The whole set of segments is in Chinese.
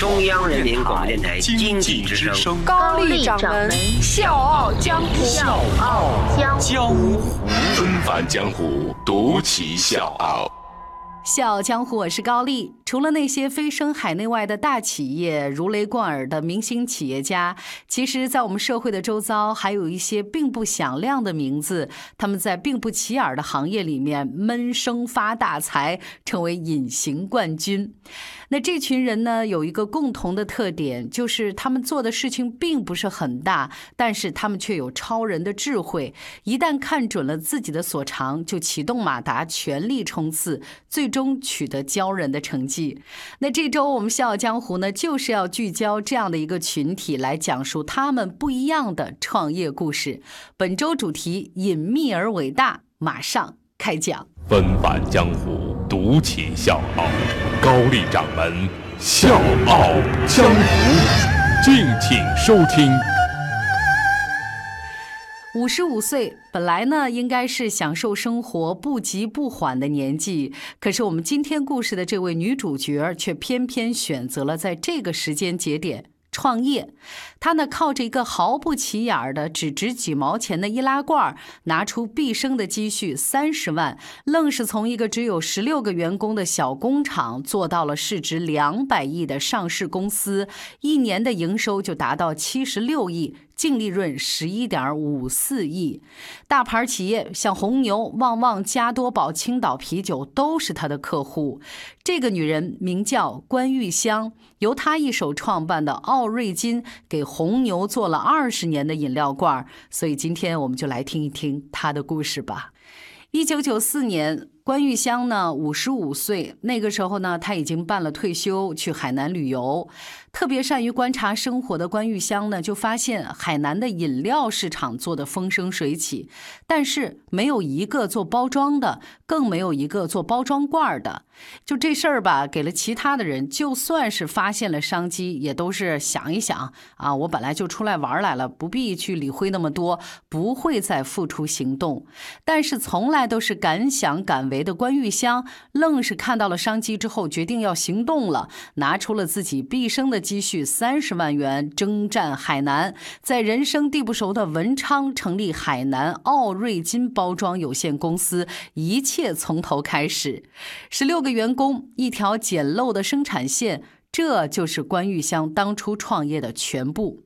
中央人民广播电台经济之声，高丽掌门笑傲江湖，笑傲江湖，纷繁江湖，独骑笑傲。笑傲江湖，我是高丽。除了那些蜚声海内外的大企业，如雷贯耳的明星企业家，其实在我们社会的周遭还有一些并不响亮的名字，他们在并不起眼的行业里面闷声发大财，成为隐形冠军。那这群人呢，有一个共同的特点，就是他们做的事情并不是很大，但是他们却有超人的智慧，一旦看准了自己的所长，就启动马达，全力冲刺，最终取得骄人的成绩。那这周我们笑傲江湖呢，就是要聚焦这样的一个群体，来讲述他们不一样的创业故事。本周主题隐秘而伟大，马上开讲。纷繁江湖，独起笑傲，高丽掌门笑傲江湖，敬请收听。55岁，本来呢应该是享受生活不急不缓的年纪，可是我们今天故事的这位女主角却偏偏选择了在这个时间节点创业。她呢靠着一个毫不起眼的只值几毛钱的易拉罐，拿出毕生的积蓄30万，愣是从一个只有16个员工的小工厂做到了市值200亿的上市公司，一年的营收就达到76亿，净利润 11.54 亿。大牌企业像红牛、旺旺、加多宝、青岛啤酒都是他的客户。这个女人名叫关玉香，由她一手创办的奥瑞金给红牛做了20年的饮料罐，所以今天我们就来听一听她的故事吧。1994年，关玉香呢55岁，那个时候呢她已经办了退休，去海南旅游。特别善于观察生活的关玉香呢，就发现海南的饮料市场做得风生水起，但是没有一个做包装的，更没有一个做包装罐的。就这事儿吧，给了其他的人，就算是发现了商机，也都是想一想啊，我本来就出来玩来了，不必去理会那么多，不会再付出行动。但是从来都是敢想敢为的关玉香，愣是看到了商机之后，决定要行动了，拿出了自己毕生的积蓄30万元，征战海南，在人生地不熟的文昌成立海南奥瑞金包装有限公司，一切从头开始。16个员工，一条简陋的生产线，这就是关玉香当初创业的全部。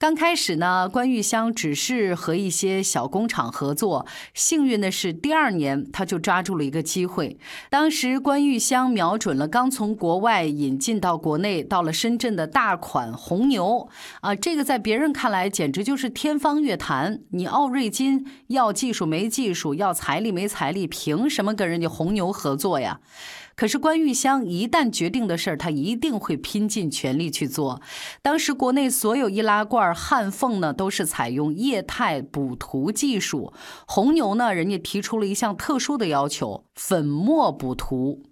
刚开始呢，关玉香只是和一些小工厂合作。幸运的是，第2年她就抓住了一个机会。当时关玉香瞄准了刚从国外引进到国内，到了深圳的大款红牛啊，这个在别人看来简直就是天方夜谭。你奥瑞金要技术没技术，要财力没财力，凭什么跟人家红牛合作呀？可是关玉香一旦决定的事儿，她一定会拼尽全力去做。当时国内所有易拉罐、汉凤呢，都是采用液态补涂技术。红牛呢，人家提出了一项特殊的要求，粉末补涂。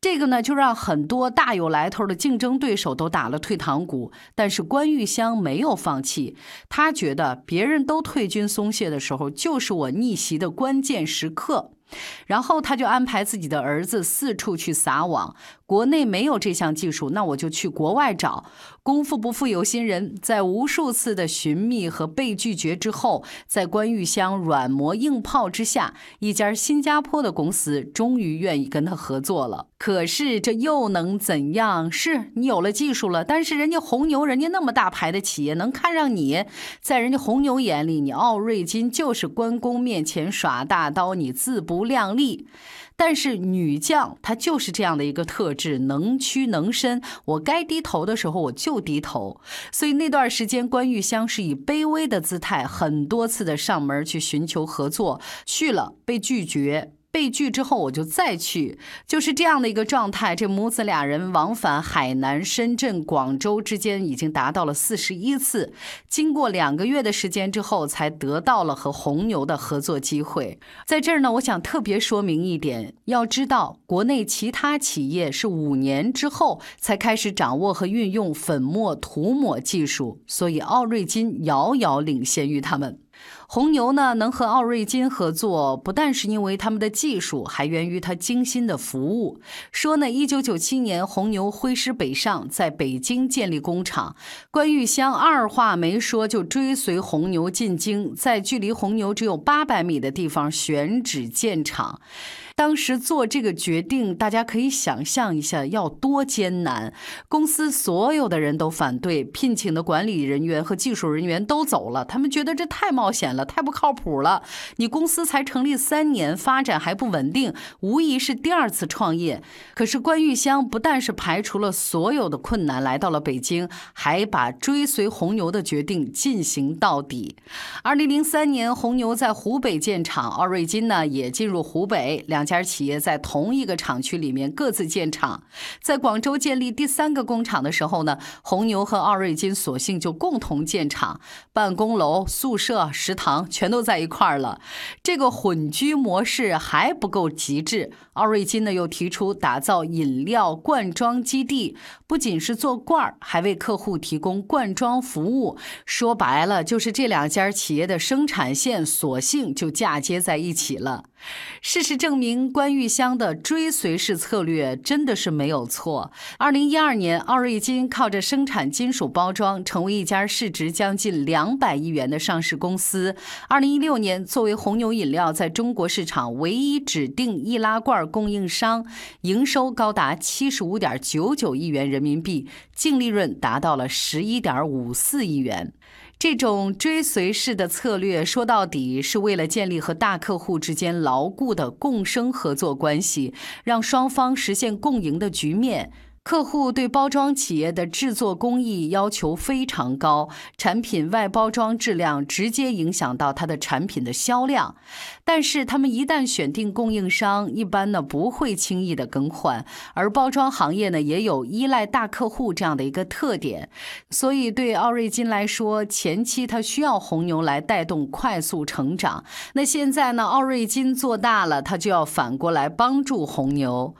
这个呢，就让很多大有来头的竞争对手都打了退堂鼓。但是关玉香没有放弃，她觉得别人都退军松懈的时候，就是我逆袭的关键时刻。然后他就安排自己的儿子四处去撒网，国内没有这项技术，那我就去国外找。功夫不负有心人，在无数次的寻觅和被拒绝之后，在关玉香软磨硬泡之下，一家新加坡的公司终于愿意跟他合作了。可是这又能怎样？是你有了技术了，但是人家红牛，人家那么大牌的企业能看上你？在人家红牛眼里，你奥瑞金就是关公面前耍大刀，你自不量力。但是女将她就是这样的一个特质，能屈能伸，我该低头的时候我就低头。所以那段时间，关玉香是以卑微的姿态，很多次的上门去寻求合作，去了被拒绝，被拒之后我就再去，就是这样的一个状态。这母子俩人往返海南、深圳、广州之间已经达到了41次，经过2个月的时间之后，才得到了和红牛的合作机会。在这儿呢，我想特别说明一点，要知道国内其他企业是5年之后才开始掌握和运用粉末涂抹技术，所以奥瑞金遥遥领先于他们。红牛呢能和奥瑞金合作，不但是因为他们的技术，还源于它精心的服务。说呢，1997年红牛挥师北上，在北京建立工厂。关玉香二话没说就追随红牛进京，在距离红牛只有800米的地方选址建厂。当时做这个决定，大家可以想象一下要多艰难。公司所有的人都反对，聘请的管理人员和技术人员都走了，他们觉得这太冒险了，太不靠谱了。你公司才成立3年，发展还不稳定，无疑是第二次创业。可是关玉香不但是排除了所有的困难，来到了北京，还把追随红牛的决定进行到底。2003年，红牛在湖北建厂，奥瑞金呢也进入湖北，两家企业在同一个厂区里面各自建厂。在广州建立第3个工厂的时候呢，红牛和奥瑞金索性就共同建厂，办公楼、宿舍、食堂全都在一块儿了。这个混居模式还不够极致，奥瑞金呢又提出打造饮料灌装基地，不仅是做罐儿，还为客户提供灌装服务。说白了，就是这2家企业的生产线索性就嫁接在一起了。事实证明，关玉香的追随式策略真的是没有错。2012年，奥瑞金靠着生产金属包装，成为一家市值将近200亿元的上市公司。2016年，作为红牛饮料在中国市场唯一指定易拉罐供应商，营收高达75.99亿元人民币，净利润达到了11.54亿元。这种追随式的策略说到底是为了建立和大客户之间牢固的共生合作关系，让双方实现共赢的局面。客户对包装企业的制作工艺要求非常高，产品外包装质量直接影响到它的产品的销量。但是他们一旦选定供应商，一般呢不会轻易的更换，而包装行业呢也有依赖大客户这样的一个特点。所以对奥瑞金来说，前期它需要红牛来带动快速成长，那现在呢奥瑞金做大了，它就要反过来帮助红牛。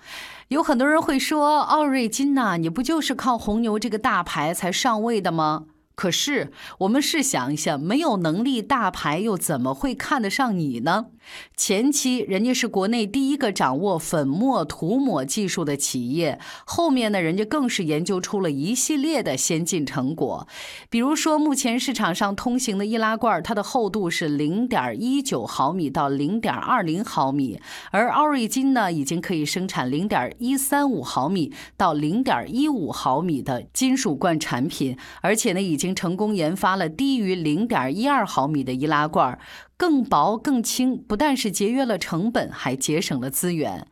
有很多人会说，奥瑞金呢，你不就是靠红牛这个大牌才上位的吗？可是我们试想一下，没有能力大牌又怎么会看得上你呢？前期人家是国内第1个掌握粉末涂抹技术的企业，后面呢人家更是研究出了一系列的先进成果。比如说目前市场上通行的易拉罐，它的厚度是 0.19 毫米到 0.20 毫米，而奥瑞金呢已经可以生产 0.135 毫米到 0.15 毫米的金属罐产品，而且呢已经成功研发了低于 0.12 毫米的易拉罐，更薄更轻，不但是节约了成本，还节省了资源。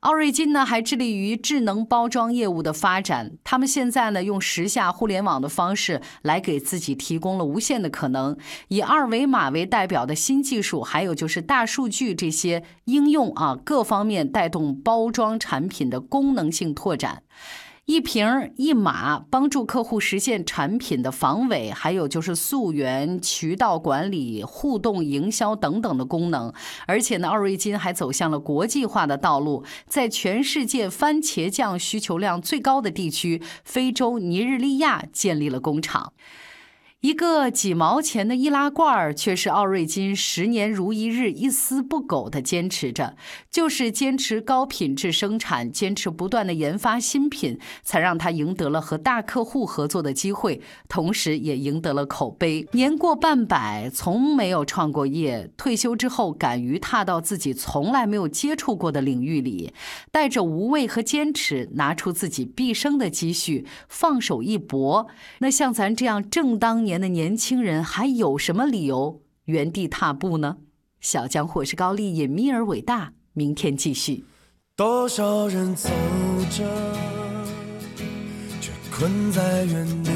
奥瑞金呢还致力于智能包装业务的发展，他们现在呢用时下互联网的方式来给自己提供了无限的可能，以二维码为代表的新技术，还有就是大数据这些应用啊，各方面带动包装产品的功能性拓展。一瓶一码，帮助客户实现产品的防伪，还有就是溯源、渠道管理、互动营销等等的功能。而且呢，奥瑞金还走向了国际化的道路，在全世界番茄酱需求量最高的地区非洲尼日利亚建立了工厂。一个几毛钱的易拉罐，却是奥瑞金10年如一日、一丝不苟地坚持着，就是坚持高品质生产，坚持不断地研发新品，才让他赢得了和大客户合作的机会，同时也赢得了口碑。年过半百，从没有创过业，退休之后敢于踏到自己从来没有接触过的领域里，带着无畏和坚持，拿出自己毕生的积蓄，放手一搏。那像咱这样正当年的年轻人还有什么理由原地踏步呢？小江或是高丽，隐秘而伟大。明天继续。多少人走着，却困在原地。